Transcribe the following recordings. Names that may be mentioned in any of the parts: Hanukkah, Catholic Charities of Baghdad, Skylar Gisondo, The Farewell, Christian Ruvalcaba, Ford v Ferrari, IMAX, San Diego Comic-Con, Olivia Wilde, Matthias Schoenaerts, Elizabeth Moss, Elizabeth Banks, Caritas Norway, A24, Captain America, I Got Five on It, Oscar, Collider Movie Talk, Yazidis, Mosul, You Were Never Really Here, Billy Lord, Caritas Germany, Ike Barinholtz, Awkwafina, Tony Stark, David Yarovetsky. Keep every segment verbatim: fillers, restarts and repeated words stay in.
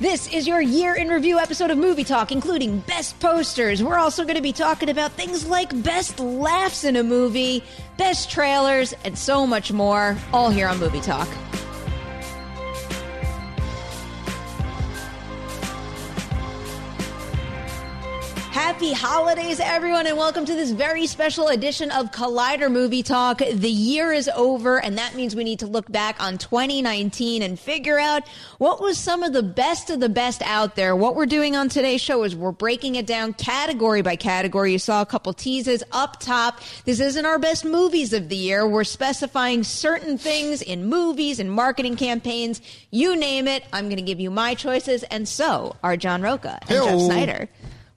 This is your year-in-review episode of Movie Talk, including best posters. We're also going to be talking about things like best laughs in a movie, best trailers, and so much more, all here on Movie Talk. Happy holidays, everyone, and welcome to this very special edition of Collider Movie Talk. The year is over, and that means we need to look back on twenty nineteen and figure out what was some of the best of the best out there. What we're doing on today's show is we're breaking it down category by category. You saw a couple teases up top. This isn't our best movies of the year. We're specifying certain things in movies and marketing campaigns. You name it, I'm going to give you my choices, and so are John Rocha and Hello. Jeff Snyder.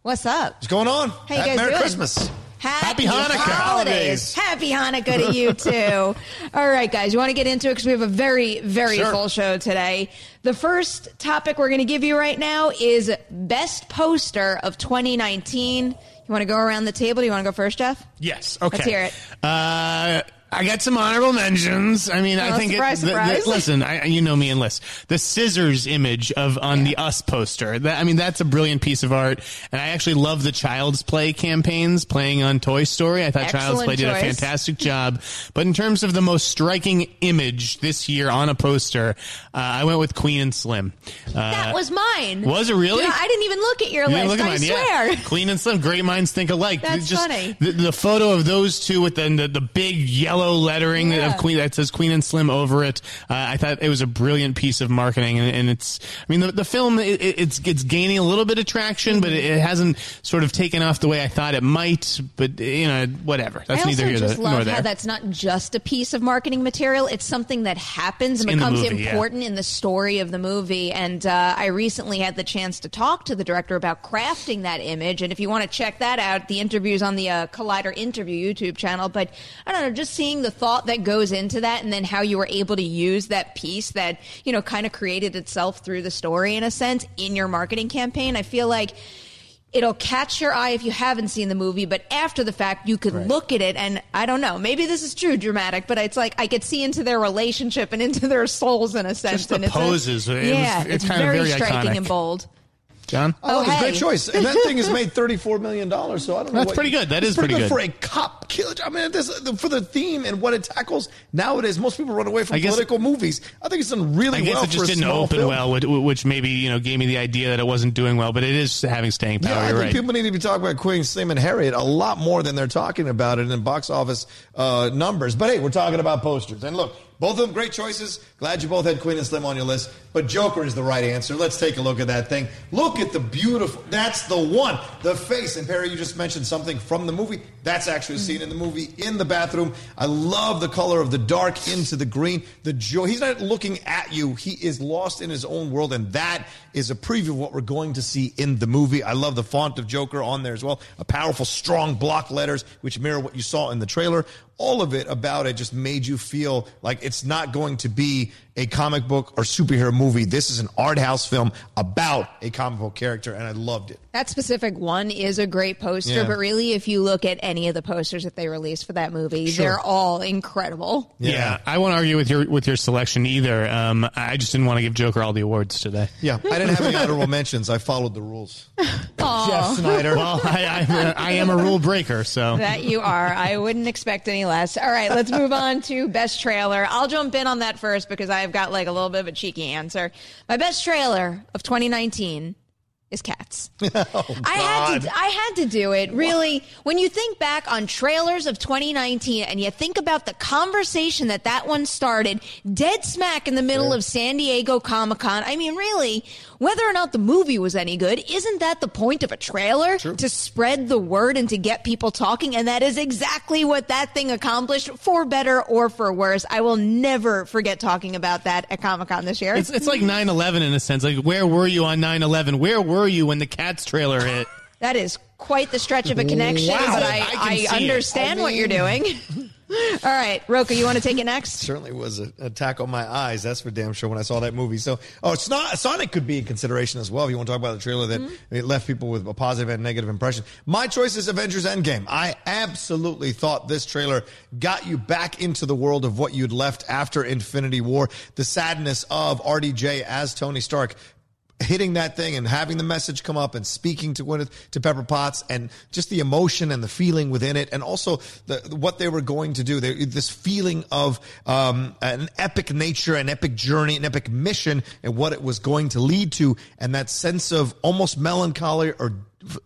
What's up? What's going on? How you guys Merry doing? Christmas. Happy, Happy Hanukkah. Holidays. Happy Hanukkah to you, too. All right, guys, you want to get into it because we have a very, very sure. full show today. The first topic we're going to give you right now is best poster of twenty nineteen. You want to go around the table? Do you want to go first, Jeff? Yes. Okay. Let's hear it. Uh... I got some honorable mentions. I mean, well, I think... Surprise, it, the, surprise. The, listen, I, you know me and Liz. The scissors image of on yeah. the Us poster. That, I mean, that's a brilliant piece of art. And I actually love the Child's Play campaigns playing on Toy Story. I thought Excellent Child's Play choice. Did a fantastic job. But in terms of the most striking image this year on a poster, uh, I went with Queen and Slim. Uh, that was mine. Was it really? Yeah, I didn't even look at your you list. Look at I mine. swear. Yeah. Queen and Slim. Great minds think alike. That's Just, funny. The, the photo of those two with the, the, the big yellow lettering yeah. of Queen that says Queen and Slim over it. Uh, I thought it was a brilliant piece of marketing, and, and it's. I mean, the, the film it, it's it's gaining a little bit of traction, but it, it hasn't sort of taken off the way I thought it might. But you know, whatever. That's I neither here nor there. I just love how that's not just a piece of marketing material; it's something that happens and in becomes movie, important yeah. in the story of the movie. And uh, I recently had the chance to talk to the director about crafting that image. And if you want to check that out, the interview's on the uh, Collider Interview YouTube channel. But I don't know, just seeing the thought that goes into that and then how you were able to use that piece that, you know, kind of created itself through the story in a sense in your marketing campaign. I feel like it'll catch your eye if you haven't seen the movie, but after the fact, you could right. look at it and I don't know, maybe this is true dramatic, but it's like I could see into their relationship and into their souls in a sense. Just the and it's poses. Like, it yeah, was, it's, it's kind very, of very striking iconic. And bold. John? Oh, oh hey. It's a great choice. And that thing has made thirty-four million dollars, so I don't know That's what, pretty good. That is pretty, pretty good. good. For a cop killer. I mean, this, for the theme and what it tackles nowadays, most people run away from guess, political movies. I think it's done really well for I guess well it just didn't open film. well, which maybe, you know, gave me the idea that it wasn't doing well, but it is having staying power. Yeah, I You're think right. people need to be talking about Queen, Slim, and Harriet a lot more than they're talking about it in box office uh, numbers. But, hey, we're talking about posters. And, look. Both of them great choices. Glad you both had Queen and Slim on your list. But Joker is the right answer. Let's take a look at that thing. Look at the beautiful. That's the one. The face. And, Perry, you just mentioned something from the movie. That's actually a scene scene in the movie in the bathroom. I love the color of the dark into the green. The joy. He's not looking at you. He is lost in his own world, and that is a preview of what we're going to see in the movie. I love the font of Joker on there as well. A powerful, strong block letters, which mirror what you saw in the trailer. All of it about it just made you feel like it's not going to be a comic book or superhero movie. This is an art house film about a comic book character, and I loved it. That specific one is a great poster, yeah. But really, if you look at any of the posters that they released for that movie, sure. They're all incredible. Yeah. yeah, I won't argue with your with your selection either. Um, I just didn't want to give Joker all the awards today. Yeah, I didn't have any honorable mentions. I followed the rules. Aww. Jeff Snyder. Well, I, I, I am a rule breaker, so. That you are. I wouldn't expect any less. All right, let's move on to best trailer. I'll jump in on that first because I've got like a little bit of a cheeky answer. My best trailer of twenty nineteen is Cats. Oh, God. I had to I had to do it. Really, what? When you think back on trailers of twenty nineteen and you think about the conversation that that one started dead smack in the middle yeah. of San Diego Comic-Con. I mean, really, whether or not the movie was any good, isn't that the point of a trailer? True. To spread the word and to get people talking, and that is exactly what that thing accomplished, for better or for worse. I will never forget talking about that at Comic-Con this year. It's, it's like nine eleven in a sense. Like, where were you on nine eleven? Where were you when the Cats trailer hit? That is quite the stretch of a connection, wow, but I, I, I understand I mean... what you're doing. All right, Rocha, you want to take it next? Certainly was an attack on my eyes, that's for damn sure, when I saw that movie. So, oh, it's not, Sonic could be in consideration as well if you want to talk about the trailer that mm-hmm. it left people with a positive and negative impression. My choice is Avengers Endgame. I absolutely thought this trailer got you back into the world of what you'd left after Infinity War, the sadness of R D J as Tony Stark, hitting that thing and having the message come up and speaking to Gwyneth, to Pepper Potts, and just the emotion and the feeling within it, and also the, what they were going to do. They, this feeling of um, an epic nature, an epic journey, an epic mission, and what it was going to lead to, and that sense of almost melancholy or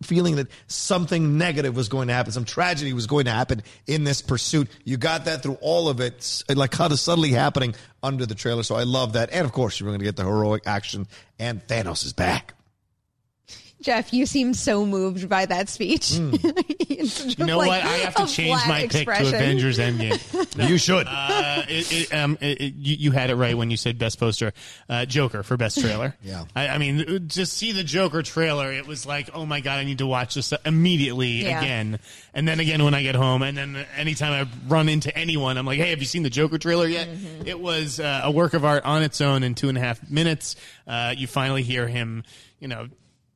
feeling that something negative was going to happen, some tragedy was going to happen in this pursuit. You got that through all of it, like kind of subtly happening under the trailer. So I love that. And of course, you're going to get the heroic action, and Thanos is back. Jeff, you seem so moved by that speech. Mm. You know, like, what? I have to change my expression. Pick to Avengers Endgame. No, you should. Uh, it, it, um, it, it, you, you had it right when you said best poster. Uh, Joker for best trailer. Yeah. I, I mean, to see the Joker trailer, it was like, oh, my God, I need to watch this immediately yeah. again. And then again when I get home. And then anytime I run into anyone, I'm like, hey, have you seen the Joker trailer yet? Mm-hmm. It was uh, a work of art on its own in two and a half minutes. Uh, you finally hear him, you know,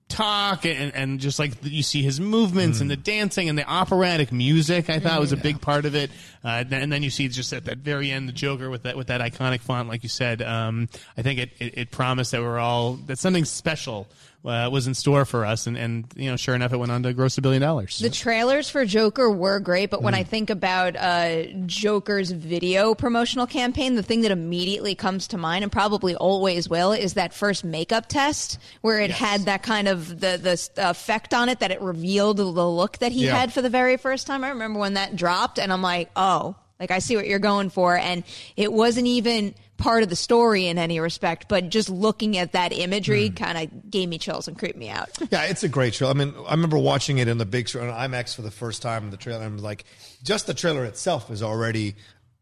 talk and, and just like you see his movements mm. and the dancing and the operatic music, I thought was a yeah. big part of it. Uh, and then you see just at that very end the Joker with that with that iconic font, like you said. Um, I think it, it, it promised that we're all that something special Uh, was in store for us, and, and you know, sure enough, it went on to gross a billion dollars. The trailers for Joker were great, but when mm. I think about uh, Joker's video promotional campaign, the thing that immediately comes to mind, and probably always will, is that first makeup test where it yes. had that kind of the, the effect on it that it revealed the look that he yeah. had for the very first time. I remember when that dropped, and I'm like, oh, like I see what you're going for, and it wasn't even part of the story in any respect, but just looking at that imagery mm. kind of gave me chills and creeped me out. Yeah, it's a great show. I mean, I remember watching it in the big show on IMAX for the first time. The trailer, I'm like, just the trailer itself is already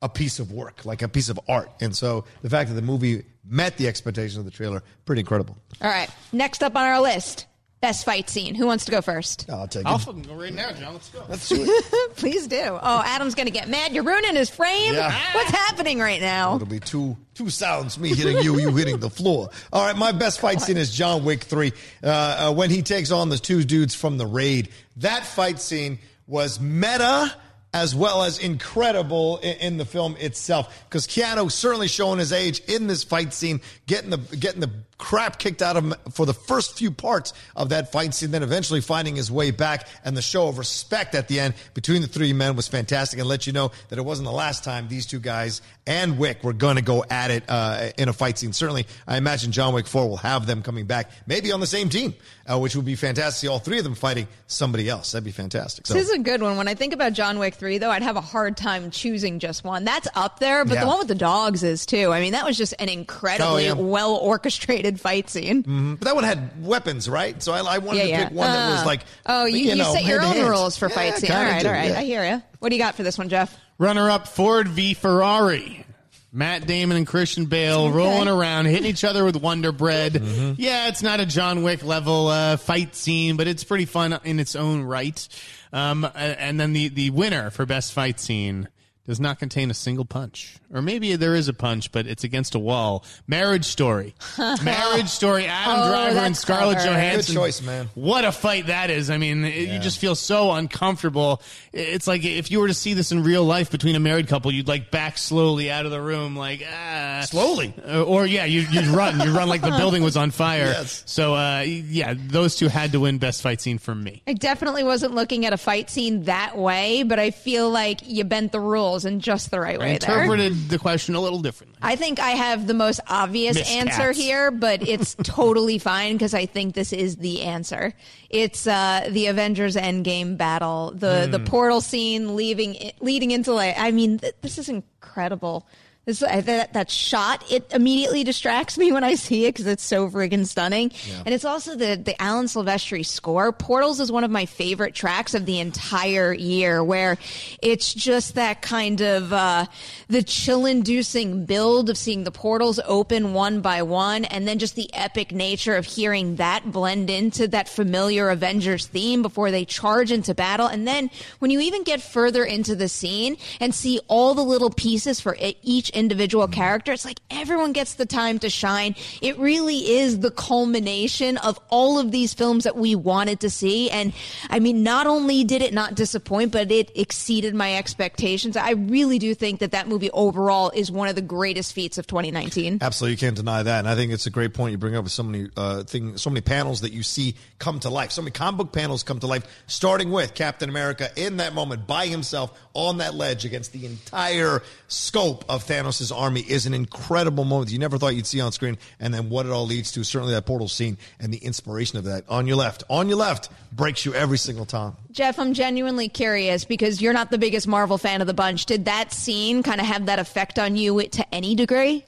a piece of work, like a piece of art. And so the fact that the movie met the expectations of the trailer, pretty incredible. All right, next up on our list, best fight scene. Who wants to go first? I'll take it. I'll fucking go right now, John. Let's go. Let's do it. Please do. Oh, Adam's going to get mad. You're ruining his frame. Yeah. What's happening right now? It'll be two two sounds, me hitting you, you hitting the floor. All right, my best fight scene is John Wick three. Uh, uh, when he takes on the two dudes from the raid, that fight scene was meta as well as incredible in, in the film itself, because Keanu certainly showing his age in this fight scene, getting the getting the crap kicked out of him for the first few parts of that fight scene, then eventually finding his way back, and the show of respect at the end between the three men was fantastic, and let you know that it wasn't the last time these two guys and Wick were going to go at it uh, in a fight scene. Certainly, I imagine John Wick four will have them coming back, maybe on the same team, uh, which would be fantastic to see all three of them fighting somebody else. That'd be fantastic. So, this is a good one. When I think about John Wick Wick three, though, I'd have a hard time choosing just one. That's up there, but yeah. the one with the dogs is, too. I mean, that was just an incredibly oh, yeah. well-orchestrated fight scene. Mm-hmm. But that one had weapons, right? So I, I wanted yeah, to pick yeah. one that uh, was like, oh, you, you, you know, set your own hands. rules for yeah, fight scene. All right, do, all right. Yeah. I hear you. What do you got for this one, Jeff? Runner-up, Ford v. Ferrari. Matt Damon and Christian Bale okay. rolling around, hitting each other with Wonder Bread. Mm-hmm. Yeah, it's not a John Wick level uh, fight scene, but it's pretty fun in its own right. Um, and then the, the winner for best fight scene does not contain a single punch. Or maybe there is a punch, but it's against a wall. Marriage Story. Marriage Story. Adam oh, Driver and Scarlett clever. Johansson. Good choice, man. What a fight that is. I mean, it, yeah. you just feel so uncomfortable. It's like if you were to see this in real life between a married couple, you'd like back slowly out of the room, like, ah. Slowly? Or, or yeah, you, you'd run. You'd run like the building was on fire. Yes. So, uh, yeah, those two had to win best fight scene for me. I definitely wasn't looking at a fight scene that way, but I feel like you bent the rules in just the right way. I interpreted there. the question a little differently. I think I have the most obvious Miss answer Cats. here, but it's totally fine because I think this is the answer. It's uh, the Avengers Endgame battle, the mm. the portal scene leaving, leading into light. I mean, th- this is incredible. This, that, that shot, it immediately distracts me when I see it because it's so friggin' stunning. Yeah. And it's also the, the Alan Silvestri score. Portals is one of my favorite tracks of the entire year, where it's just that kind of uh, the chill-inducing build of seeing the portals open one by one, and then just the epic nature of hearing that blend into that familiar Avengers theme before they charge into battle. And then when you even get further into the scene and see all the little pieces for it, each individual character, it's like everyone gets the time to shine. It really is the culmination of all of these films that we wanted to see. And I mean, not only did it not disappoint, but it exceeded my expectations. I really do think that that movie overall is one of the greatest feats of twenty nineteen. Absolutely. You can't deny that. And I think it's a great point you bring up with so many uh, things, so many panels that you see come to life. So many comic book panels come to life, starting with Captain America in that moment by himself on that ledge against the entire scope of Thanos. Thanos' army is an incredible moment you never thought you'd see on screen, and then what it all leads to, certainly that portal scene and the inspiration of that. On your left, on your left, breaks you every single time. Jeff, I'm genuinely curious because you're not the biggest Marvel fan of the bunch. Did that scene kind of have that effect on you to any degree?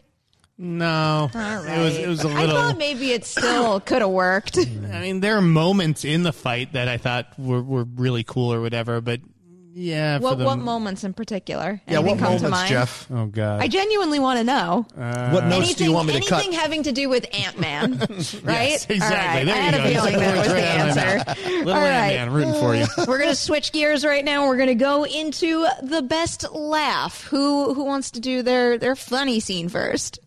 No, right. it was it was a little. I thought maybe it still could have worked. I mean, there are moments in the fight that I thought were, were really cool or whatever, but yeah. What what moments in particular? Anything yeah. What come moments, to mind? Jeff? Oh God. I genuinely want to know. Uh, what notes anything, do you want me to cut? Anything having to do with Ant-Man, right? Yes, exactly. Right. There I you had go. a feeling that was the answer. Little All Ant-Man, right. rooting for you. We're gonna switch gears right now. We're gonna go into the best laugh. Who who wants to do their their funny scene first?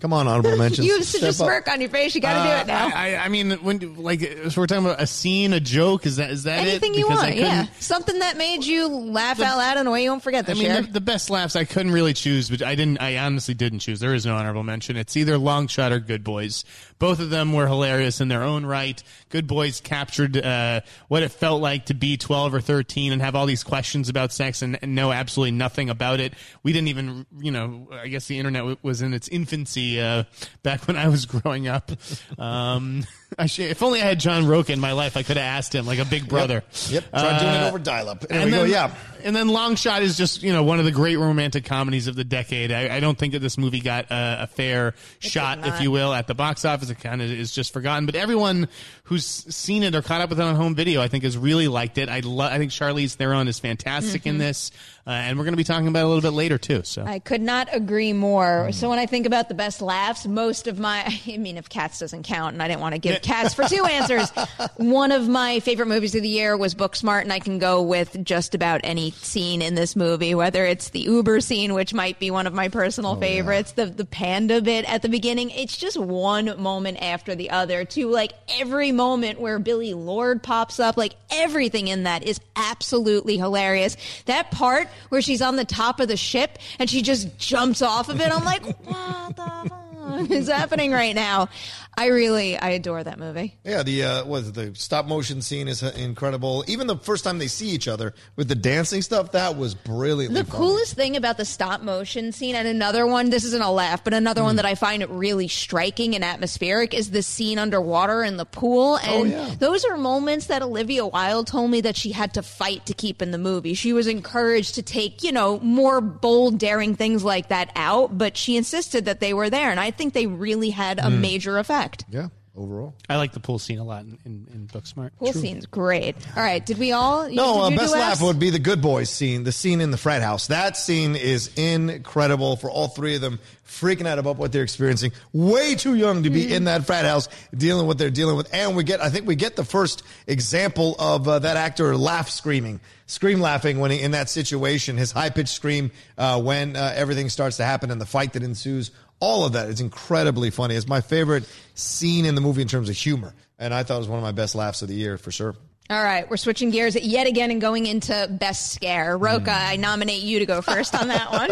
Come on, honorable mentions. You have such Step a smirk up. on your face. You got to uh, do it now. I, I, I mean, when do, like, so we're talking about a scene, a joke. Is that is that anything it? you because want? Yeah, something that made you laugh the, out loud in a way you won't forget. This I mean, year. The, the best laughs I couldn't really choose, but I didn't. I honestly didn't choose. There is no honorable mention. It's either Long Shot or Good Boys. Both of them were hilarious in their own right. Good Boys captured uh, what it felt like to be twelve or thirteen and have all these questions about sex and, and know absolutely nothing about it. We didn't even, you know, I guess the internet was in its infancy. Uh, back when I was growing up, um, I sh- if only I had John Rocha in my life, I could have asked him like a big brother. Yep, yep. Try uh, doing it over dial-up. And, and we then, go, yeah. And then Long Shot is just, you know, one of the great romantic comedies of the decade. I, I don't think that this movie got uh, a fair it shot, if you will, at the box office. It kind of is just forgotten. But everyone who's seen it or caught up with it on home video, I think, has really liked it. I lo- I think Charlize Theron is fantastic mm-hmm. in this, uh, and we're going to be talking about it a little bit later too. So I could not agree more. Mm. So when I think about the best laughs, most of my, I mean, if Cats doesn't count, and I didn't want to give Cats for two answers. One of my favorite movies of the year was Booksmart, and I can go with just about any scene in this movie, whether it's the Uber scene, which might be one of my personal oh, favorites, yeah. the the panda bit at the beginning. It's just one moment after the other, to like every moment where Billy Lord pops up, like everything in that is absolutely hilarious. That part where she's on the top of the ship and she just jumps off of it, I'm like, what the fuck is happening right now? I really, I adore that movie. Yeah, the uh, what is it, the stop motion scene is incredible. Even the first time they see each other with the dancing stuff, that was brilliantly The funny. Coolest thing about the stop motion scene, and another one, this isn't a laugh, but another mm. one that I find really striking and atmospheric is the scene underwater in the pool. And oh, yeah. those are moments that Olivia Wilde told me that she had to fight to keep in the movie. She was encouraged to take, you know, more bold, daring things like that out, but she insisted that they were there. And I think they really had a mm. major effect. Yeah, overall. I like the pool scene a lot in, in, in Booksmart. Pool True. scene's great. All right, did we all? No, uh, best laugh would be the Good Boys scene, the scene in the frat house. That scene is incredible for all three of them freaking out about what they're experiencing. Way too young to be mm. in that frat house dealing with what they're dealing with. And we get, I think we get the first example of uh, that actor laugh screaming. Scream laughing when he, in that situation, his high-pitched scream uh, when uh, everything starts to happen and the fight that ensues. All of that is incredibly funny. It's my favorite scene in the movie in terms of humor, and I thought it was one of my best laughs of the year for sure. All right, we're switching gears yet again and going into Best Scare. Rocha, mm. I nominate you to go first on that one.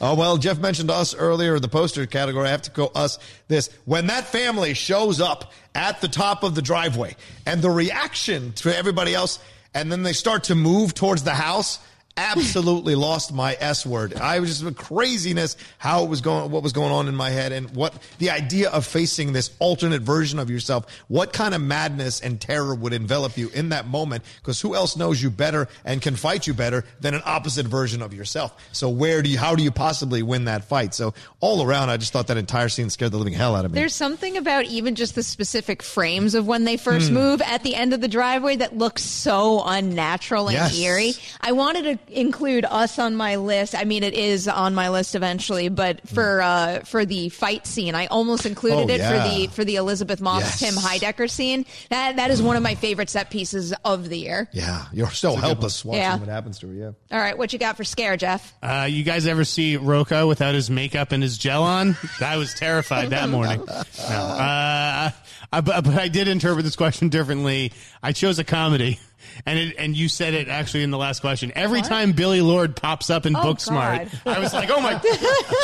Oh, well, Jeff mentioned Us earlier, the poster category. I have to go Us this. When that family shows up at the top of the driveway and the reaction to everybody else, and then they start to move towards the house, absolutely lost my S word. I was just craziness how it was going, what was going on in my head, and what the idea of facing this alternate version of yourself. What kind of madness and terror would envelop you in that moment? Because who else knows you better and can fight you better than an opposite version of yourself? So where do you, how do you possibly win that fight? So all around, I just thought that entire scene scared the living hell out of me. There's something about even just the specific frames of when they first mm. move at the end of the driveway that looks so unnatural and yes. eerie. I wanted to include Us on my list. I mean, it is on my list eventually, but for uh, for the fight scene, I almost included oh, it yeah. for the for the Elizabeth Moss, yes. Tim Heidecker scene. That that is one of my favorite set pieces of the year. Yeah, you're so helpless watching yeah. what happens to her. Yeah. All right, what you got for scare, Jeff? Uh, you guys ever see Rocha without his makeup and his gel on? I was terrified that morning. No. Uh, I, but I did interpret this question differently. I chose a comedy. And it, and you said it actually in the last question. Every what? time Billy Lord pops up in oh, Booksmart, God. I was like, oh my,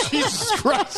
Jesus Christ.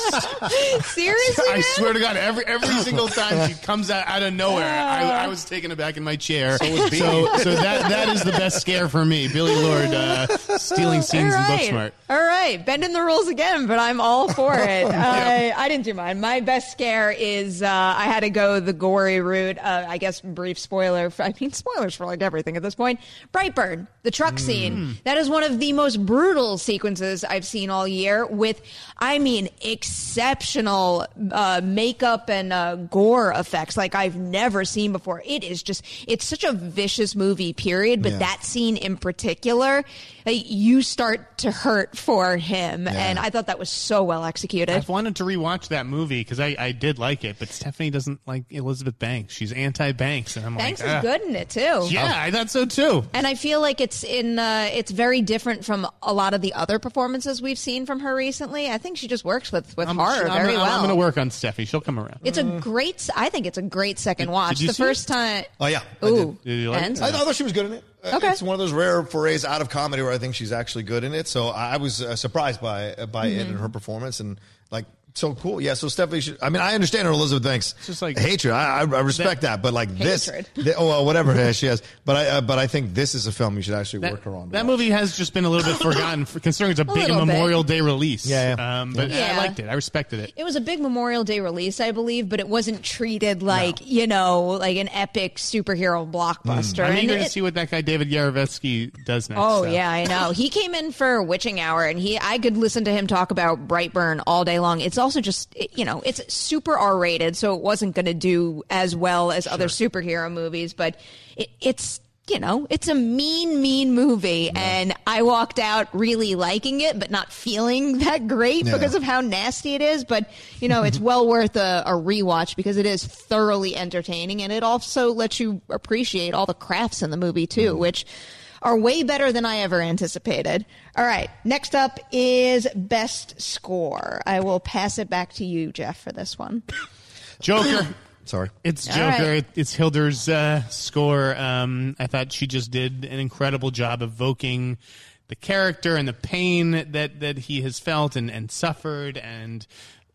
Seriously? I man? swear to God, every every single time she comes out, out of nowhere, I, I was taken aback in my chair. So, was so, so that that is the best scare for me, Billy Lord uh, stealing scenes right. in Booksmart. All right, bending the rules again, but I'm all for it. uh, yep. I didn't do mine. My best scare is uh, I had to go the gory route. Uh, I guess brief spoiler. For, I mean, spoilers for like everything. At this point, Brightburn, the truck scene. Mm. That is one of the most brutal sequences I've seen all year with, I mean, exceptional uh, makeup and uh, gore effects like I've never seen before. It is just, it's such a vicious movie, period. But yeah. that scene in particular, uh, you start to hurt for him. Yeah. And I thought that was so well executed. I've wanted to rewatch that movie because I, I did like it. But Stephanie doesn't like Elizabeth Banks. She's anti-Banks. And I'm Banks like, is ah. good in it, too. Yeah, I thought so, too. And I feel like it's in uh, it's very different from a lot of the other performances we've seen from her recently. I think she just works with, with I'm, horror I'm, very I'm, well. I'm going to work on Steffi. She'll come around. It's a great, I think it's a great second did, watch. Did the first it? time. Oh, yeah. Ooh. Did. Did you like it? I thought she was good in it. Okay. It's one of those rare forays out of comedy where I think she's actually good in it. So I was uh, surprised by, by mm-hmm. it and her performance and like. So cool. Yeah, so Stephanie should, I mean, I understand her Elizabeth Banks just like hatred. I, I respect that, that but like hatred. this, the, oh, well, whatever she has. But I uh, but I think this is a film you should actually that, work her on. That watch. movie has just been a little bit forgotten, for, considering it's a, a big Memorial bit. Day release. Yeah, yeah. Um, but yeah. I liked it. I respected it. It was a big Memorial Day release, I believe, but it wasn't treated like, no. you know, like an epic superhero blockbuster. Mm. I'm eager to see what that guy David Yarovetsky does next. Oh, so. yeah, I know. He came in for Witching Hour, and he I could listen to him talk about Brightburn all day long. It's also just, you know, it's super R-rated, so it wasn't going to do as well as sure. other superhero movies, but it, it's, you know, it's a mean, mean movie, yeah. and I walked out really liking it, but not feeling that great yeah. because of how nasty it is, but, you know, it's well worth a, a rewatch because it is thoroughly entertaining, and it also lets you appreciate all the crafts in the movie, too, mm. which are way better than I ever anticipated. All right, next up is Best Score. I will pass it back to you, Jeff, for this one. Joker. Sorry. It's Joker. Right. It's Hildur's uh, score. Um, I thought she just did an incredible job evoking the character and the pain that, that he has felt and, and suffered and,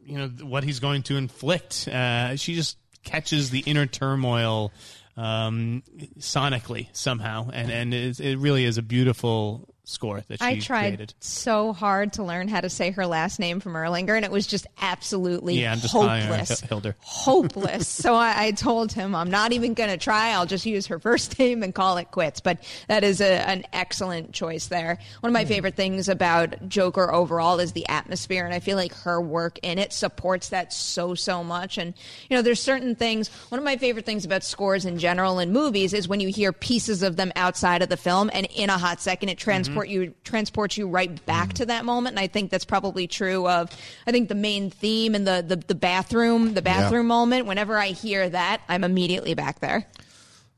you know, what he's going to inflict. Uh, she just catches the inner turmoil um, sonically somehow, and and it really is a beautiful score that she I tried created. So hard to learn how to say her last name from Erlanger, and it was just absolutely yeah, I'm just hopeless. Hildur. Hopeless. So I, I told him, I'm not even going to try. I'll just use her first name and call it quits. But that is a, an excellent choice there. One of my mm. favorite things about Joker overall is the atmosphere, and I feel like her work in it supports that so, so much. And, you know, there's certain things. One of my favorite things about scores in general in movies is when you hear pieces of them outside of the film, and in a hot second, it transports. Mm-hmm. You transports you right back to that moment, and I think that's probably true of I think the main theme and the the, the bathroom the bathroom yeah. moment. Whenever I hear that, I'm immediately back there.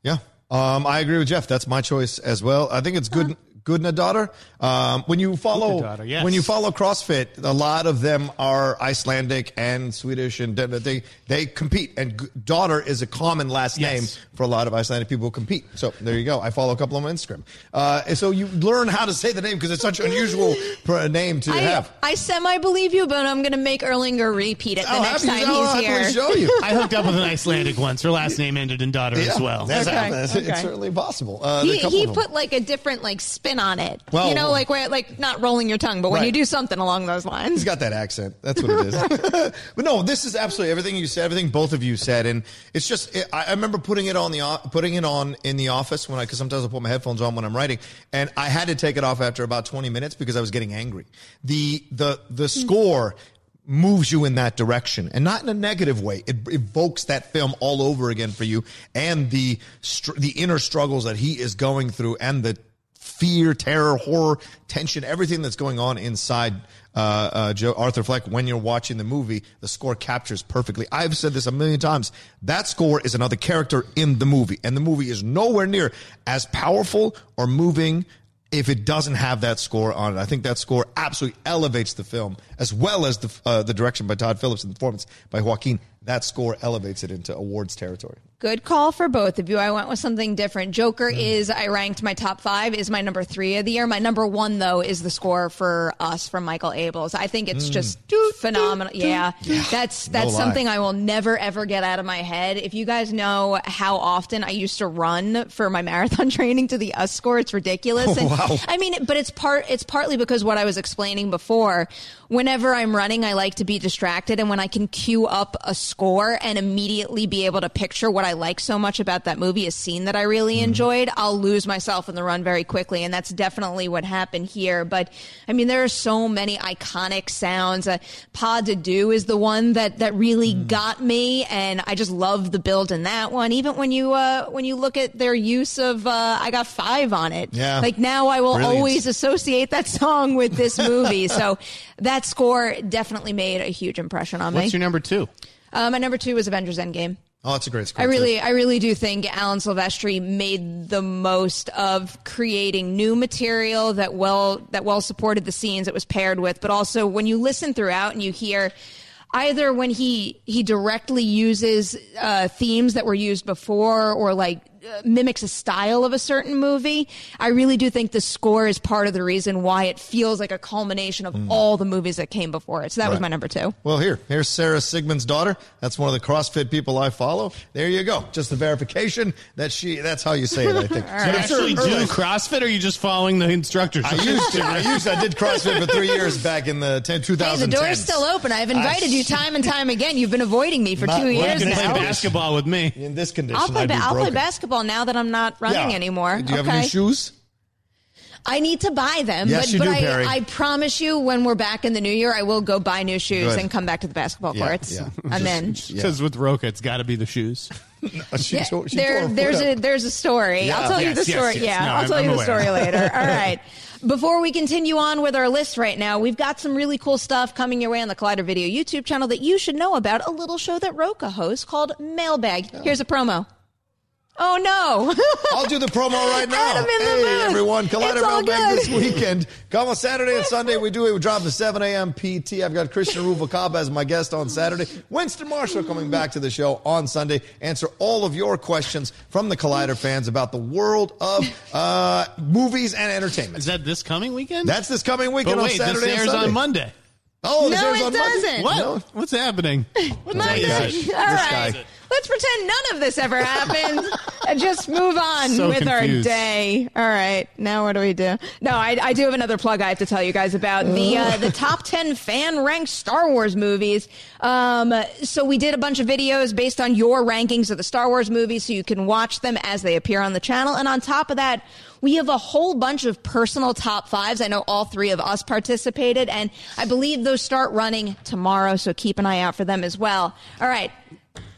Yeah, um, I agree with Jeff. That's my choice as well. I think it's good. Uh-huh. Guðnadóttir. Um, when you follow yes. when you follow CrossFit, a lot of them are Icelandic and Swedish, and they they compete. And daughter is a common last yes. name for a lot of Icelandic people who compete. So there you go. I follow a couple of them on Instagram. Uh, and so you learn how to say the name because it's such an unusual name to I, have. I semi believe you, but I'm going to make Erlinger repeat it the oh, next time you know, he's I'll here. I'll show you. I hooked up with an Icelandic once. Her last name ended in daughter yeah, as well. That's okay. That's, okay. It's certainly possible. Uh, he he put like a different like spin on it, well, you know, like where, like not rolling your tongue, but when right. you do something along those lines. He's got that accent. That's what it is. But no, this is absolutely everything you said, everything both of you said, and it's just it, I remember putting it on the putting it on in the office when I because sometimes I put my headphones on when I'm writing, and I had to take it off after about twenty minutes because I was getting angry. The the the score. moves you in that direction, and not in a negative way. It evokes that film all over again for you, and the the inner struggles that he is going through, and the fear, terror, horror, tension, everything that's going on inside uh, uh, Joe, Arthur Fleck when you're watching the movie, the score captures perfectly. I've said this a million times. That score is another character in the movie, and the movie is nowhere near as powerful or moving if it doesn't have that score on it. I think that score absolutely elevates the film, as well as the uh, the direction by Todd Phillips and the performance by Joaquin. That score elevates it into awards territory. Good call for both of you. I went with something different. Joker mm. is, I ranked my top five, is my number three of the year. My number one, though, is the score for Us from Michael Abels. I think it's mm. just do, phenomenal. Do, do, yeah. yeah, that's that's no something lie. I will never, ever get out of my head. If you guys know how often I used to run for my marathon training to the Us score, it's ridiculous. And, oh, wow. I mean, but it's part it's partly because what I was explaining before, whenever I'm running, I like to be distracted. And when I can queue up a score and immediately be able to picture what I I like so much about that movie, a scene that I really enjoyed, I'll lose myself in the run very quickly, and that's definitely what happened here. But I mean, there are so many iconic sounds. Uh, Pas de Deux is the one that that really mm. got me, and I just love the build in that one. Even when you uh, when you look at their use of uh, I Got Five on it, yeah. like now I will Brilliant. always associate that song with this movie. So that score definitely made a huge impression on What's me. What's your number two? Uh, my number two was Avengers Endgame. Oh, that's a great score. I really, too. I really do think Alan Silvestri made the most of creating new material that well that well supported the scenes it was paired with, but also when you listen throughout and you hear. Either when he, he directly uses uh, themes that were used before or like uh, mimics a style of a certain movie, I really do think the score is part of the reason why it feels like a culmination of mm. all the movies that came before it. So that right. was my number two. Well, here. Here's Sarah Sigmund's daughter. That's one of the CrossFit people I follow. There you go. Just the verification that she, that's how you say it, I think. Right. So you actually do early. CrossFit, or are you just following the instructors? I used to. I used I did CrossFit for three years back in the two thousands. Hey, the door's still open. I've invited I, you. Time and time again, you've been avoiding me for not, two years now. You can play basketball with me. In this condition, I'll play, I'd be I'll play basketball now that I'm not running yeah. anymore. Do you okay. have new shoes? I need to buy them, yes, but, you but do, I, Perry. I promise you, when we're back in the new year, I will go buy new shoes Good. and come back to the basketball yeah, courts. Yeah. I'm just, in. Because yeah. with Rocha, it's got to be the shoes. No, she yeah, told, she there, told there's a there's a story. Yeah. I'll tell yes, you the story. Yes, yes. Yeah, no, I'll I'm, tell I'm you the aware. story later. All right. Before we continue on with our list right now, we've got some really cool stuff coming your way on the Collider Video YouTube channel that you should know about. A little show that Rocha hosts called Mailbag. Oh. Here's a promo. Oh, no. I'll do the promo right now. Adam in the hey, booth. Everyone. Collider Mailbag this weekend. Come on Saturday and Sunday. We do it. We drop at seven a.m. P T. I've got Christian Ruvalcaba as my guest on Saturday. Winston Marshall coming back to the show on Sunday. Answer all of your questions from the Collider fans about the world of uh, movies and entertainment. Is that this coming weekend? That's this coming weekend but wait, on Saturday this airs and Sunday. on Monday. Oh, this no, airs it on doesn't. Monday? What? No. What's happening? What's Monday. All right. let's pretend none of this ever happened and just move on so with confused. Our day. All right. Now what do we do? No, I, I do have another plug I have to tell you guys about. The uh, the top ten fan-ranked Star Wars movies. Um, so we did a bunch of videos based on your rankings of the Star Wars movies so you can watch them as they appear on the channel. And on top of that, we have a whole bunch of personal top fives. I know all three of us participated, and I believe those start running tomorrow, so keep an eye out for them as well. All right.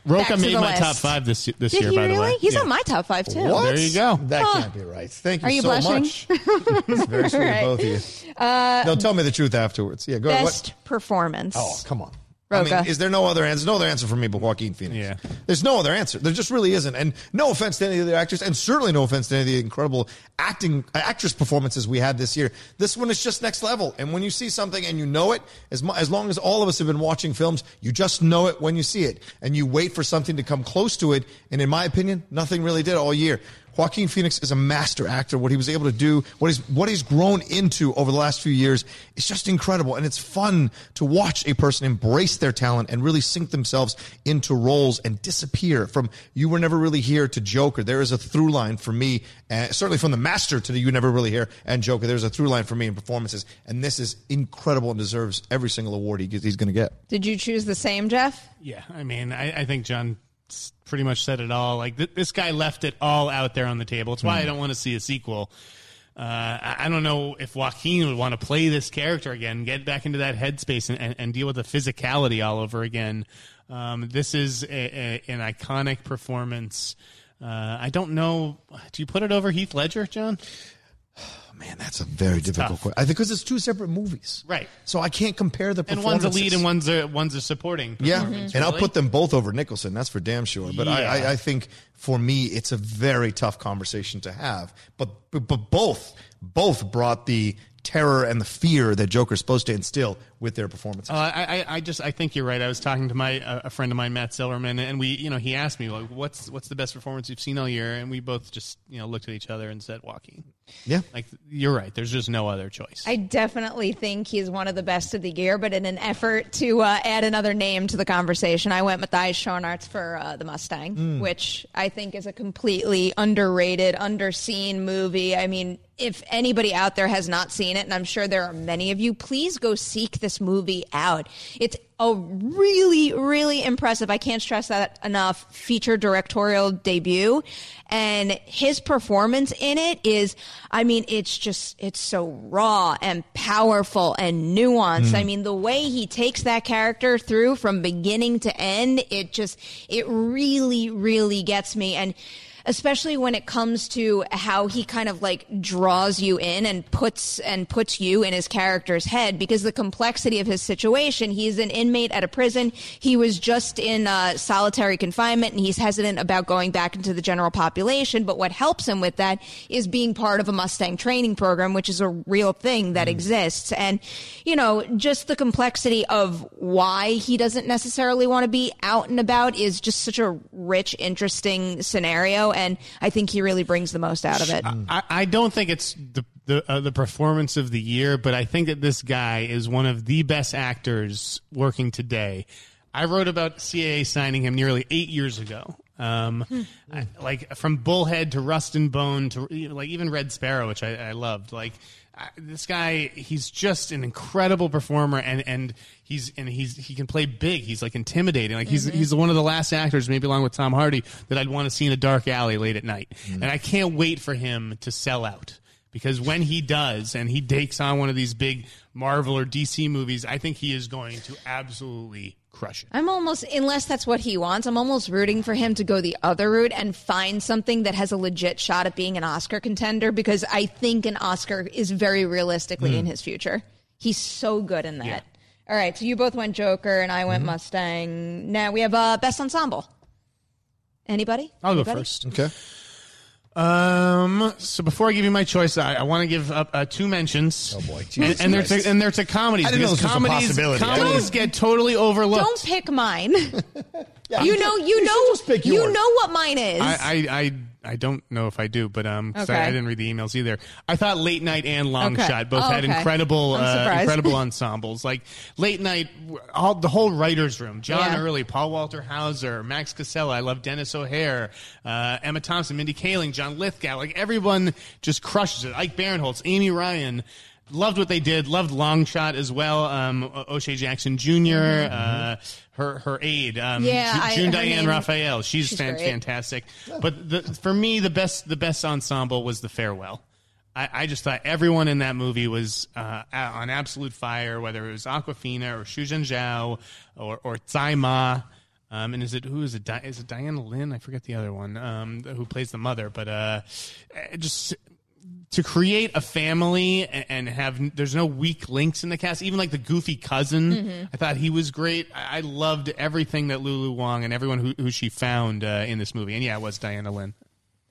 Rocha made my list. Top five this this Did year, he by really? The way. He's yeah. on my top five, too. What? There you go. That oh. can't be right. Thank you, Are you so blushing? Much. It's very sweet right. of both of you. Uh, no, tell me the truth afterwards. Yeah, go ahead. Best what? Performance. Oh, come on. Rocha. I mean, is there no other answer? There's no other answer for me but Joaquin Phoenix. Yeah. There's no other answer. There just really isn't. And no offense to any of the actors, and certainly no offense to any of the incredible acting uh, actress performances we had this year. This one is just next level. And when you see something and you know it, as mu- as long as all of us have been watching films, you just know it when you see it. And you wait for something to come close to it. And in my opinion, nothing really did all year. Joaquin Phoenix is a master actor. What he was able to do, what he's, what he's grown into over the last few years is just incredible. And it's fun to watch a person embrace their talent and really sink themselves into roles and disappear from You Were Never Really Here to Joker. There is a through line for me, uh, certainly from The Master to the You Were Never Really Here and Joker. There's a through line for me in performances. And this is incredible and deserves every single award he gets, he's going to get. Did you choose the same, Jeff? Yeah, I mean, I, I think John pretty much said it all. Like th- this guy left it all out there on the table. It's why mm. I don't want to see a sequel. Uh, I-, I don't know if Joaquin would want to play this character again, get back into that headspace and, and, and deal with the physicality all over again. Um, this is a- a- an iconic performance. Uh, I don't know. Do you put it over Heath Ledger, John? Man, that's a very it's difficult tough. Question. I think because it's two separate movies. Right. So I can't compare the performances. And one's a lead and one's a, one's a supporting performance. Yeah, mm-hmm. and really? I'll put them both over Nicholson. That's for damn sure. But yeah. I, I, I think for me, it's a very tough conversation to have. But, but, but both, both brought the terror and the fear that Joker's supposed to instill with their performances. Uh, I, I just, I think you're right. I was talking to my uh, a friend of mine, Matt Silverman, and we, you know, he asked me like, what's what's the best performance you've seen all year? And we both just, you know, looked at each other and said, Joaquin. Yeah, like you're right. There's just no other choice. I definitely think he's one of the best of the year, but in an effort to uh, add another name to the conversation, I went Matthias Schoenaerts for uh, The Mustang, mm. which I think is a completely underrated, underseen movie. I mean, if anybody out there has not seen it, and I'm sure there are many of you, please go seek this movie out. It's a really, really impressive, I can't stress that enough, feature directorial debut. And his performance in it is, I mean, it's just, it's so raw and powerful and nuanced. Mm. I mean, the way he takes that character through from beginning to end, it just, it really, really gets me. And especially when it comes to how he kind of like draws you in and puts and puts you in his character's head, because the complexity of his situation, he's an inmate at a prison. He was just in uh, solitary confinement and he's hesitant about going back into the general population. But what helps him with that is being part of a Mustang training program, which is a real thing that mm. exists. And, you know, just the complexity of why he doesn't necessarily want to be out and about is just such a rich, interesting scenario. And I think he really brings the most out of it. I, I don't think it's the the, uh, the performance of the year, but I think that this guy is one of the best actors working today. I wrote about C A A signing him nearly eight years ago. Um, mm. I, like from Bullhead to Rust and Bone to like even Red Sparrow, which I, I loved. Like I, this guy, he's just an incredible performer, and and he's and he's he can play big. He's like intimidating. Like he's mm-hmm. he's one of the last actors, maybe along with Tom Hardy, that I'd want to see in a dark alley late at night. Mm. And I can't wait for him to sell out. Because when he does, and he takes on one of these big Marvel or D C movies, I think he is going to absolutely crush it. I'm almost, unless that's what he wants, I'm almost rooting for him to go the other route and find something that has a legit shot at being an Oscar contender, because I think an Oscar is very realistically mm. in his future. He's so good in that. Yeah. All right, so you both went Joker, and I went mm-hmm. Mustang. Now we have uh, Best Ensemble. Anybody? I'll Anybody? go first. Okay. Um. So before I give you my choice, I, I want to give up uh, two mentions. Oh boy! Jesus and, and they're to, and they're to comedies. I didn't know this was a possibility. Comedies get totally overlooked. Don't pick mine. Yeah, you know, you, you know, just pick yours. You know what mine is. I, I, I, I don't know if I do, but um, okay. I, I didn't read the emails either. I thought Late Night and Long okay. Shot both oh, had okay. incredible, uh, incredible ensembles. Like Late Night, all the whole writers' room: John yeah. Early, Paul Walter Hauser, Max Casella. I love Dennis O'Hare, uh, Emma Thompson, Mindy Kaling, John Lithgow. Like everyone just crushes it. Ike Barinholtz, Amy Ryan. Loved what they did. Loved Long Shot as well. Um, O'Shea Jackson Junior, mm-hmm. uh, her her aide, um, yeah, June I, Diane name, Raphael. She's, she's fan- fantastic. But the, for me, the best the best ensemble was The Farewell. I, I just thought everyone in that movie was uh, on absolute fire. Whether it was Awkwafina or Xu Zhenzhao or or Tsai Ma. Um, and is it who is it? Di- is it Diana Lin? I forget the other one um, who plays the mother. But uh, just. To create a family and have, there's no weak links in the cast. Even like the goofy cousin, mm-hmm. I thought he was great. I loved everything that Lulu Wang and everyone who, who she found uh, in this movie. And yeah, it was Diana Lin.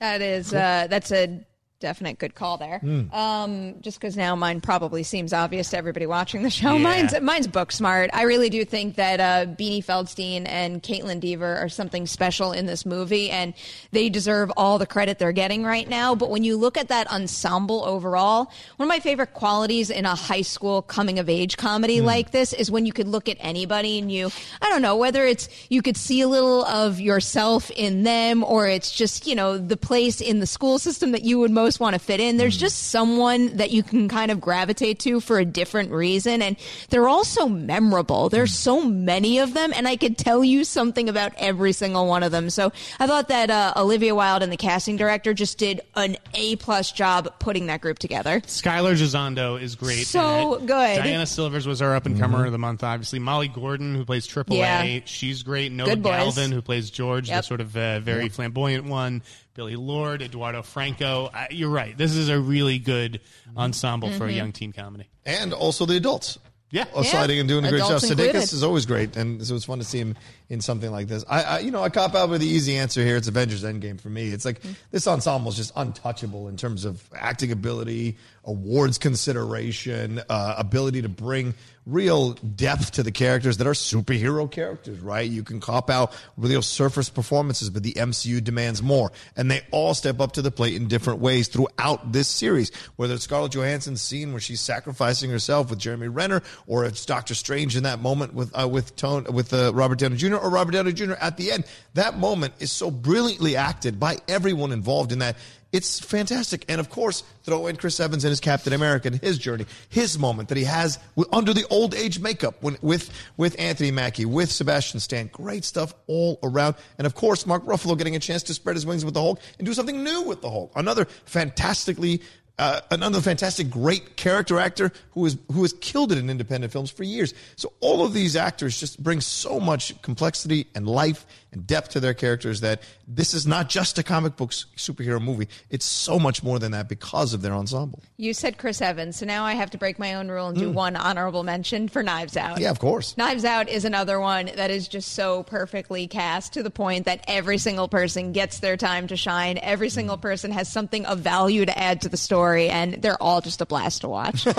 That is, cool. uh, that's a definite good call there. Mm. Um, just because now mine probably seems obvious to everybody watching the show. Yeah. Mine's mine's Booksmart. I really do think that uh, Beanie Feldstein and Caitlin Dever are something special in this movie, and they deserve all the credit they're getting right now. But when you look at that ensemble overall, one of my favorite qualities in a high school coming-of-age comedy mm. like this is when you could look at anybody and you, I don't know, whether it's you could see a little of yourself in them, or it's just, you know, the place in the school system that you would most want to fit in. There's just someone that you can kind of gravitate to for a different reason, and they're all so memorable. There's so many of them, and I could tell you something about every single one of them. So I thought that uh, Olivia Wilde and the casting director just did an A-plus job putting that group together. Skylar Gisondo is great. So good. Diana Silvers was our up-and-comer mm-hmm. of the month, obviously. Molly Gordon, who plays Triple yeah. A, she's great. Noah Galvin, who plays George, yep. the sort of uh, very yep. flamboyant one. Billy Lord, Eduardo Franco. I, you're right. This is a really good ensemble mm-hmm. for a young teen comedy. And also the adults. Yeah. yeah. Sliding and doing a great job. Sudeikis is always great, and so it's fun to see him in something like this. I, I you know, I cop out with the easy answer here. It's Avengers Endgame for me. It's like mm-hmm. this ensemble is just untouchable in terms of acting ability, awards consideration, uh, ability to bring real depth to the characters that are superhero characters, right? You can cop out real surface performances, but the M C U demands more. And they all step up to the plate in different ways throughout this series, whether it's Scarlett Johansson's scene where she's sacrificing herself with Jeremy Renner, or it's Doctor Strange in that moment with uh, with Tone, with uh, Robert Downey Junior, or Robert Downey Junior at the end. That moment is so brilliantly acted by everyone involved in that. It's fantastic. And, of course, throw in Chris Evans and his Captain America and his journey, his moment that he has under the old age makeup when, with, with Anthony Mackie, with Sebastian Stan. Great stuff all around. And, of course, Mark Ruffalo getting a chance to spread his wings with the Hulk and do something new with the Hulk. Another fantastically Uh, another fantastic, great character actor who is who has killed it in independent films for years. So all of these actors just bring so much complexity and life and depth to their characters that this is not just a comic book superhero movie. It's so much more than that because of their ensemble. You said Chris Evans, so now I have to break my own rule and do mm. one honorable mention for Knives Out. Yeah, of course. Knives Out is another one that is just so perfectly cast to the point that every single person gets their time to shine. Every single person has something of value to add to the story. And they're all just a blast to watch. All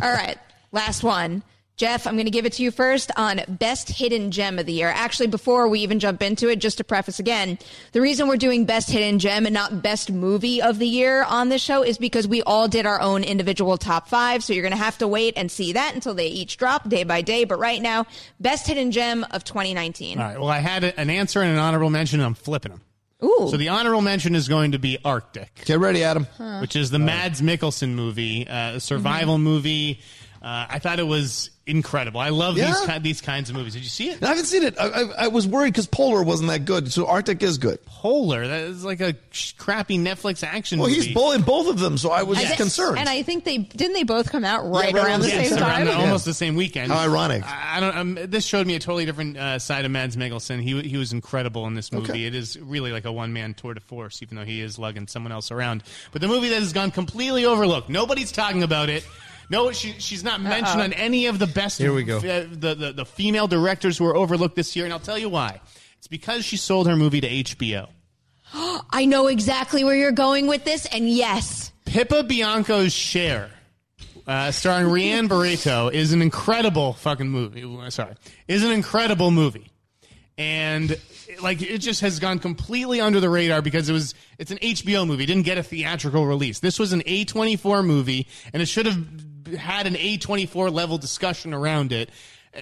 right, last one. Jeff, I'm going to give it to you first on Best Hidden Gem of the Year. Actually, before we even jump into it, just to preface again, the reason we're doing Best Hidden Gem and not Best Movie of the Year on this show is because we all did our own individual top five, so you're going to have to wait and see that until they each drop day by day. But right now, Best Hidden Gem of twenty nineteen. All right, well, I had an answer and an honorable mention, and I'm flipping them. Ooh. So the honorable mention is going to be Arctic. Get ready, Adam. Huh. Which is the Mads Mikkelsen movie, uh, a survival mm-hmm. movie. Uh, I thought it was incredible. I love yeah. these, ki- these kinds of movies. Did you see it? No, I haven't seen it. I, I, I was worried because Polar wasn't that good, so Arctic is good. Polar? That is like a sh- crappy Netflix action well, movie. Well, he's bull- in both of them, so I was I guess, concerned. And I think they, didn't they both come out right yeah, around the yes, same time? The, yeah. Almost the same weekend. How ironic. I, I don't, um, this showed me a totally different uh, side of Mads Mikkelsen. He he was incredible in this movie. Okay. It is really like a one-man tour de force, even though he is lugging someone else around. But the movie that has gone completely overlooked. Nobody's talking about it. No, she, she's not mentioned Uh-oh. on any of the best Here we go. F- the, the, the female directors who were overlooked this year, and I'll tell you why. It's because she sold her movie to H B O. I know exactly where you're going with this, and yes. Pippa Bianco's Cher, uh, starring Rianne Barreto, is an incredible fucking movie. Sorry. Is an incredible movie. And like it just has gone completely under the radar because it was it's an H B O movie. It didn't get a theatrical release. This was an A twenty-four movie, and it should have had an A twenty-four level discussion around it.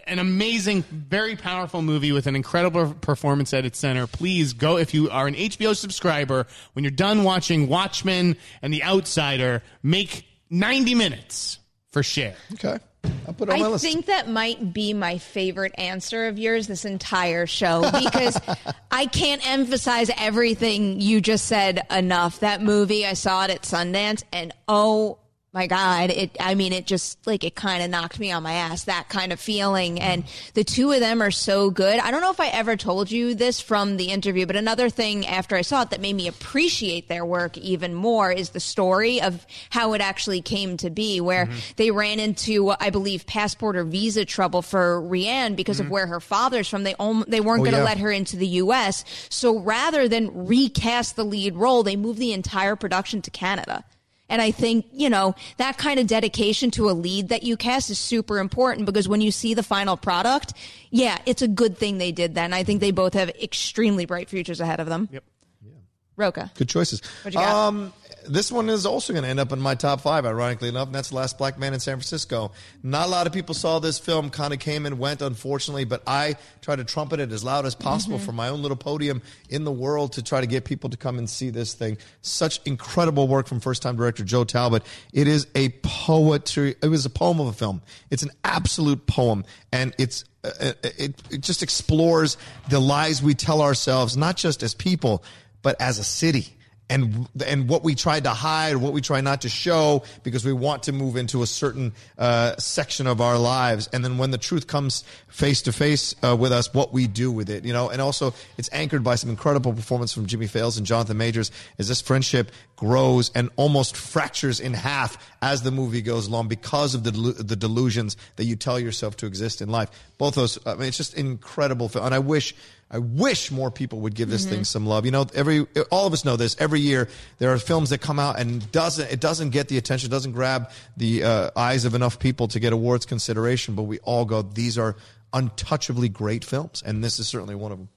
An amazing, very powerful movie with an incredible performance at its center. Please go, if you are an H B O subscriber, when you're done watching Watchmen and The Outsider, make ninety minutes for share. Okay. I'll put it on my list. I think that might be my favorite answer of yours this entire show, because I can't emphasize everything you just said enough. That movie, I saw it at Sundance, and oh my God, it, I mean, it just like, it kind of knocked me on my ass, that kind of feeling. And the two of them are so good. I don't know if I ever told you this from the interview, but another thing after I saw it that made me appreciate their work even more is the story of how it actually came to be, where mm-hmm. they ran into, I believe, passport or visa trouble for Rianne because mm-hmm. of where her father's from. They, om- they weren't oh, going to yeah. let her into the U S. So rather than recast the lead role, they moved the entire production to Canada. And I think, you know, that kind of dedication to a lead that you cast is super important, because when you see the final product, yeah, it's a good thing they did that. And I think they both have extremely bright futures ahead of them. Yep. Yeah. Rocha. Good choices. What you got? Um, this one is also going to end up in my top five, ironically enough, and that's The Last Black Man in San Francisco. Not a lot of people saw this film. Kind of came and went, unfortunately, but I tried to trumpet it as loud as possible mm-hmm. from my own little podium in the world to try to get people to come and see this thing. Such incredible work from first-time director Joe Talbot. It is a poetry. It was a poem of a film. It's an absolute poem, and it's uh, it, it just explores the lies we tell ourselves, not just as people, but as a city. And and what we tried to hide, what we try not to show, because we want to move into a certain uh, section of our lives. And then when the truth comes face to face uh, with us, what we do with it, you know. And also, it's anchored by some incredible performance from Jimmy Fails and Jonathan Majors as this friendship grows and almost fractures in half as the movie goes along because of the the delusions that you tell yourself to exist in life. Both those, I mean, it's just incredible. And I wish. I wish more people would give this mm-hmm. thing some love. You know, every all of us know this. Every year there are films that come out and doesn't it doesn't get the attention, doesn't grab the uh, eyes of enough people to get awards consideration. But we all go, these are untouchably great films, and this is certainly one of them.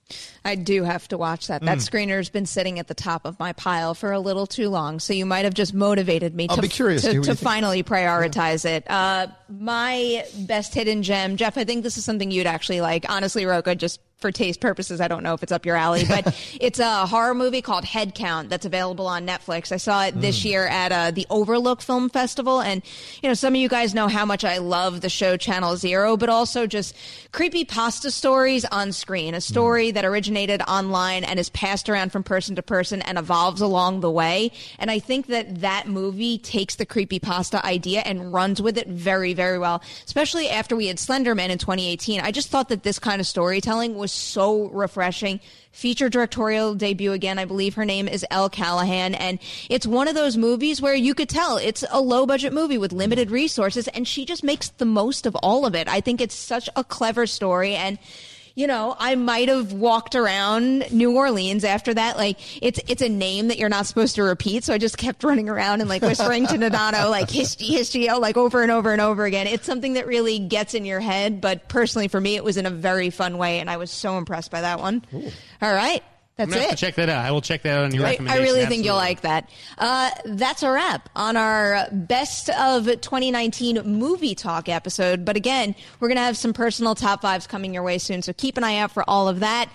I do have to watch that. That mm. screener's been sitting at the top of my pile for a little too long, so you might have just motivated me I'll to, be curious. to, to finally prioritize yeah. it. Uh, my best hidden gem, Jeff, I think this is something you'd actually like. Honestly, Rocha, just for taste purposes, I don't know if it's up your alley, but it's a horror movie called Headcount that's available on Netflix. I saw it this mm. year at uh, the Overlook Film Festival, and you know, some of you guys know how much I love the show Channel Zero, but also just creepypasta stories on screen, a story mm. that originated online and is passed around from person to person and evolves along the way. And I think that that movie takes the creepypasta idea and runs with it very, very well, especially after we had Slenderman in twenty eighteen. I just thought that this kind of storytelling was so refreshing. Feature directorial debut again, I believe her name is Elle Callahan, and it's one of those movies where you could tell it's a low-budget movie with limited resources, and she just makes the most of all of it. I think it's such a clever story, and you know, I might have walked around New Orleans after that. Like, it's it's a name that you're not supposed to repeat, so I just kept running around and, like, whispering to Nadano, like, histi, histi, like, over and over and over again. It's something that really gets in your head, but personally for me, it was in a very fun way, and I was so impressed by that one. Ooh. All right. That's I'm it. Have to check that out. I will check that out on your I, recommendation. I really Absolutely. think you'll like that. Uh, that's a wrap on our Best of twenty nineteen Movie Talk episode. But again, we're going to have some personal top fives coming your way soon, so keep an eye out for all of that.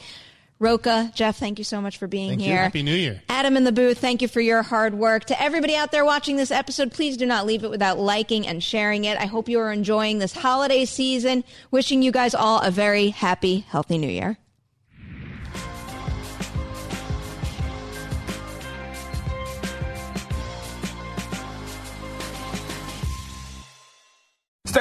Rocha, Jeff, thank you so much for being thank here. You. Happy New Year. Adam in the booth, thank you for your hard work. To everybody out there watching this episode, please do not leave it without liking and sharing it. I hope you are enjoying this holiday season. Wishing you guys all a very happy, healthy New Year. It's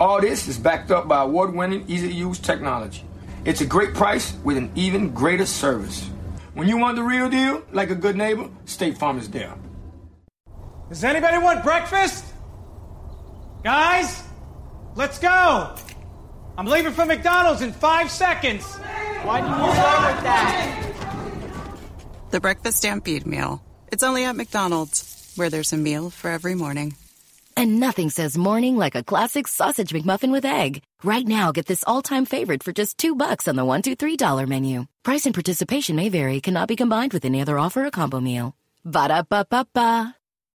All this is backed up by award-winning, easy-to-use technology. It's a great price with an even greater service. When you want the real deal, like a good neighbor, State Farm is there. Does anybody want breakfast? Guys, let's go. I'm leaving for McDonald's in five seconds. Why do you start with that? The Breakfast Stampede Meal. It's only at McDonald's, where there's a meal for every morning. And nothing says morning like a classic sausage McMuffin with egg. Right now, get this all-time favorite for just two bucks on the one, two, three dollar menu. Price and participation may vary. Cannot be combined with any other offer or combo meal. Ba-da-ba-ba-ba.